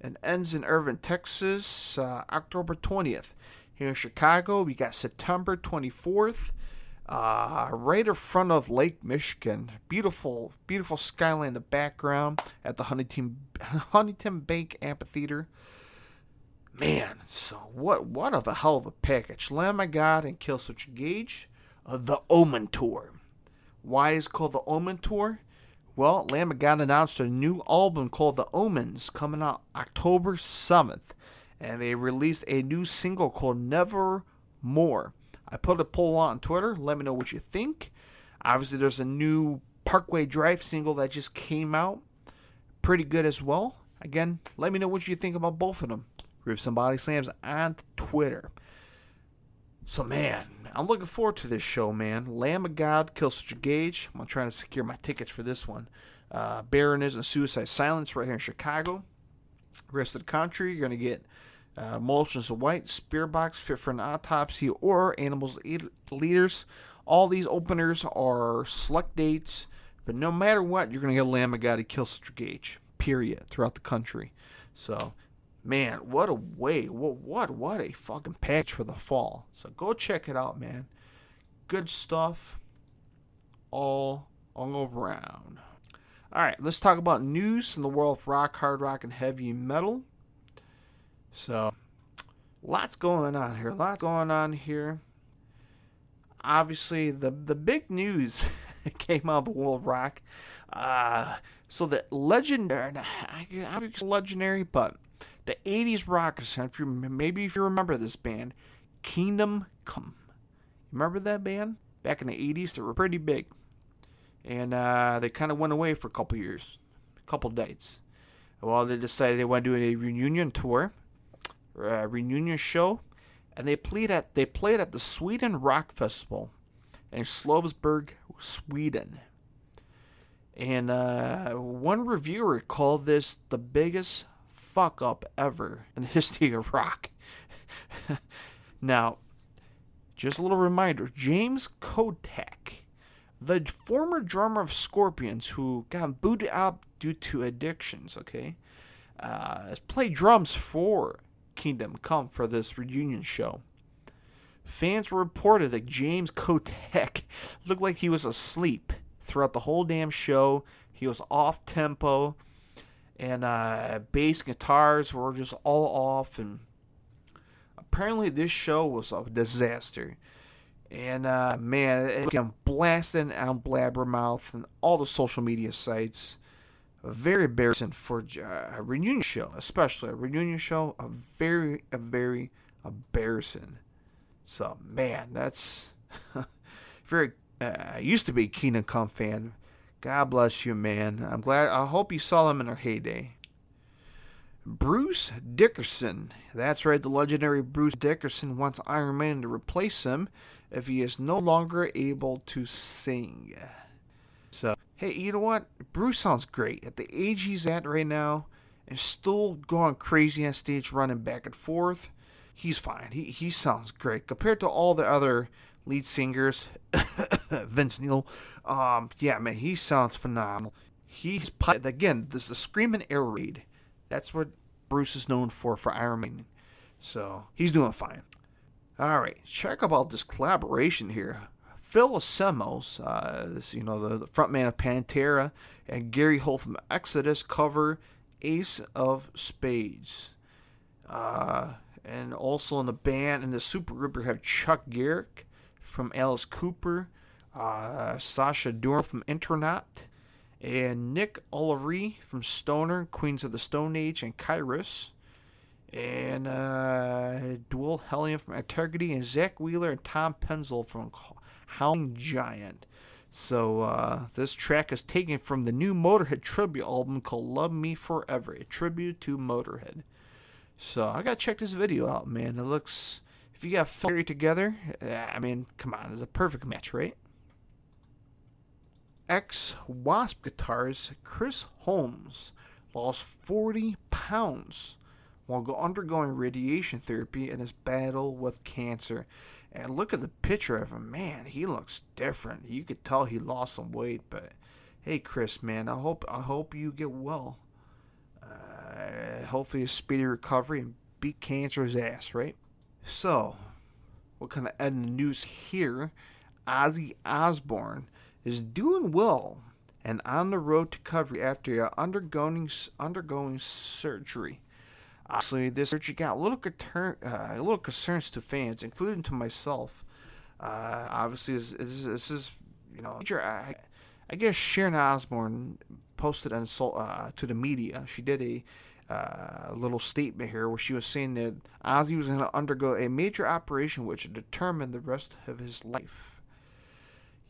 and ends in Irving, Texas, uh, October twentieth. Here in Chicago, we got September twenty-fourth, uh, right in front of Lake Michigan. Beautiful, beautiful skyline in the background at the Huntington Huntington Bank Amphitheater. Man, so what what of a hell of a package. Lamb of God and Killswitch Engage, uh, the Omen Tour. Why is it called the Omen Tour? Well, Lamb of God announced a new album called The Omens coming out October seventh. And they released a new single called Nevermore. I put a poll on Twitter. Let me know what you think. Obviously, there's a new Parkway Drive single that just came out. Pretty good as well. Again, let me know what you think about both of them. Roof Somebody Slams on Twitter. So, man, I'm looking forward to this show, man. Lamb of God, Killswitch Engage. I'm trying to secure my tickets for this one. Uh, Baroness and Suicide Silence right here in Chicago. Rest of the country, you're going to get Uh, Motionless in White, Spearbox, Fit for an Autopsy, or Animals Leaders. All these openers are select dates, but no matter what, you're going to get Lamb of God to kill such a gauge, period, throughout the country. So, man, what a way, what, what, what a fucking patch for the fall. So go check it out, man. Good stuff all, all around. All right, let's talk about news in the world of rock, hard rock, and heavy metal. So, lots going on here. Lots going on here. Obviously, the, the big news came out of the world of rock. Uh, so, the legendary, I'm legendary, but the eighties rockers, if you, maybe if you remember this band, Kingdom Come. Remember that band? Back in the eighties, they were pretty big. And uh, they kind of went away for a couple years, a couple dates. Well, they decided they want to do a reunion tour. Uh, reunion show, and they played at they played at the Sweden Rock Festival in Slovsberg, Sweden. And uh, one reviewer called this the biggest fuck up ever in the history of rock. Now, just a little reminder: James Kotek, the former drummer of Scorpions, who got booted out due to addictions, okay, uh, played drums for Kingdom Come for this reunion show. Fans reported that James Kotek looked like he was asleep throughout the whole damn show. He was off tempo, and uh, bass guitars were just all off. And apparently, this show was a disaster. And uh, man, it got blasted on Blabbermouth and all the social media sites. Very embarrassing for a reunion show, especially a reunion show. A very, a very embarrassing. So, man, that's... if you're a uh, used to be a Kingdom Come fan, God bless you, man. I'm glad. I hope you saw him in their heyday. Bruce Dickinson. That's right, the legendary Bruce Dickinson wants Iron Man to replace him if he is no longer able to sing. So, hey, you know what? Bruce sounds great. At the age he's at right now, and still going crazy on stage, running back and forth, he's fine. He he sounds great. Compared to all the other lead singers, Vince Neil, um, yeah, man, he sounds phenomenal. He's, again, this is a screaming air raid. That's what Bruce is known for, for Iron Man. So, he's doing fine. All right, check about this collaboration here. Phil Semos, uh, this, you know, the, the frontman of Pantera, and Gary Holt from Exodus cover Ace of Spades. Uh, and also in the band, in the super group, you have Chuck Garrick from Alice Cooper, uh, Sasha Durham from Internaut, and Nick Oliveri from Stoner, Queens of the Stone Age, and Kairos. And uh, Dual Hellion from Integrity, and Zach Wheeler and Tom Penzel from Howling Giant. So uh, this track is taken from the new Motorhead tribute album called Love Me Forever, a tribute to Motorhead. So I gotta check this video out, man. It looks, if you got Fury together, I mean, come on, it's a perfect match, right? Ex-Wasp guitarist Chris Holmes lost forty pounds while undergoing radiation therapy in his battle with cancer. And look at the picture of him. Man, he looks different. You could tell he lost some weight, but hey, Chris, man, I hope I hope you get well. Uh, hopefully a speedy recovery and beat cancer's ass, right? So, what kind of end the news here? Ozzy Osbourne is doing well and on the road to recovery after undergoing undergoing surgery. Obviously, this surgery got a little concern, uh, a little concerns to fans, including to myself. Uh, obviously, this, this, this is you know, I, I guess Sharon Osbourne posted an insult uh, to the media. She did a uh, little statement here where she was saying that Ozzy was going to undergo a major operation which would determine the rest of his life.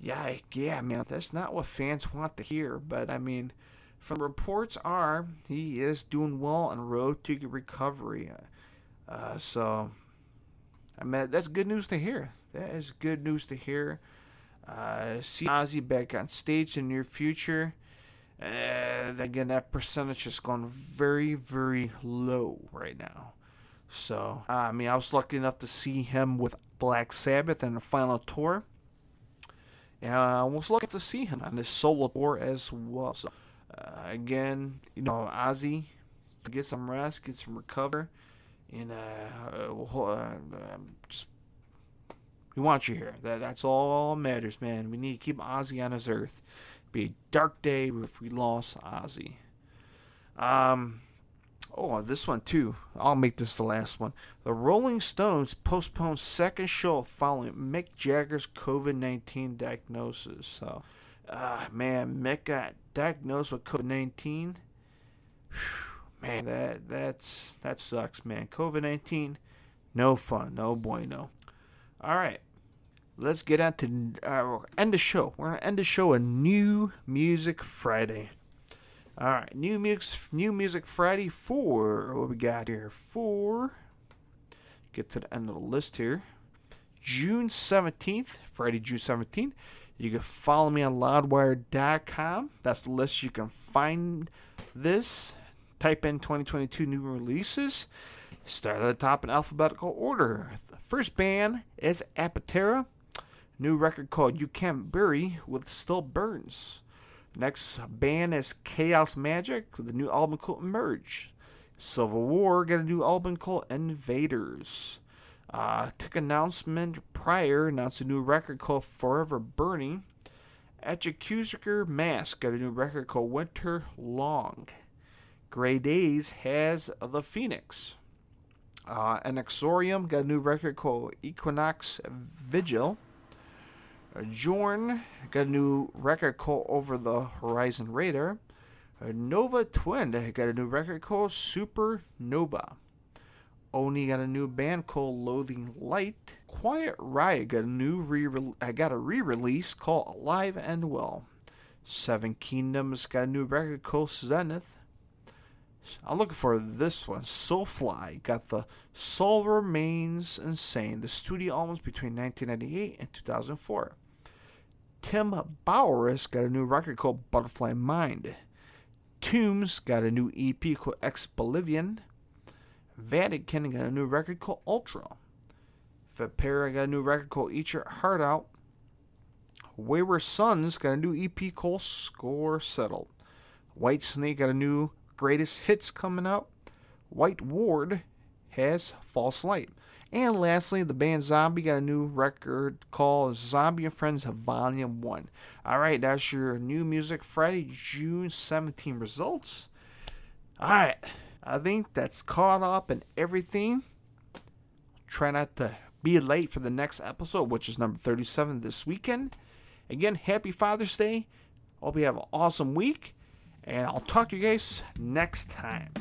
Yeah, yeah, man, that's not what fans want to hear. But, I mean, from reports are, he is doing well on the road to recovery. Uh, so, I mean, that's good news to hear. That is good news to hear. Uh, see Ozzy back on stage in the near future. Uh, again, that percentage is going very, very low right now. So, uh, I mean, I was lucky enough to see him with Black Sabbath in the final tour. And I was lucky to see him on this solo tour as well. So, uh, again, you know, Ozzy, get some rest, get some recover, and uh, uh, uh, just, we want you here. That that's all matters, man. We need to keep Ozzy on his earth. It'd be a dark day if we lost Ozzy. Um, oh, this one too. I'll make this the last one. The Rolling Stones postponed second show following Mick Jagger's covid nineteen diagnosis. So, uh, man, Mick got diagnosed with covid nineteen. Man, that that's that sucks, man. covid nineteen, no fun, no bueno. All right, let's get on to uh, end the show. We're gonna end the show a New Music Friday. All right, new mix, new music Friday for what we got here for. Get to the end of the list here. June seventeenth, Friday, June seventeenth. You can follow me on loudwire dot com. That's the list you can find this. Type in twenty twenty-two new releases. Start at the top in alphabetical order. The first band is Apatera. New record called You Can't Bury with Still Burns. Next band is Chaos Magic with a new album called Merge. Civil War got a new album called Invaders. Uh, took announcement prior, announced a new record called Forever Burning. Executioner Mask got a new record called Winter Long. Grey Days has The Phoenix. Uh, Anexorium got a new record called Equinox Vigil. Jorn got a new record called Over the Horizon Radar. Nova Twin got a new record called Supernova. Oni got a new band called Loathing Light. Quiet Riot got a new re I got a re-release called Alive and Well. Seven Kingdoms got a new record called Zenith. I'm looking for this one. Soulfly got the Soul Remains Insane, the studio albums between nineteen ninety-eight and two thousand four. Tim Boweris got a new record called Butterfly Mind. Tombs got a new E P called Ex Bolivian. Vatican got a new record called Ultra. Vipera got a new record called Eat Your Heart Out. Wayward Sons got a new E P called Score Settled. Whitesnake got a new Greatest Hits coming out. White Ward has False Light. And lastly, the band Zombie got a new record called Zombie and Friends Volume one. All right, that's your New Music Friday, June seventeenth results. All right, I think that's caught up in everything. Try not to be late for the next episode, which is number thirty-seven this weekend. Again, happy Father's Day. Hope you have an awesome week. And I'll talk to you guys next time.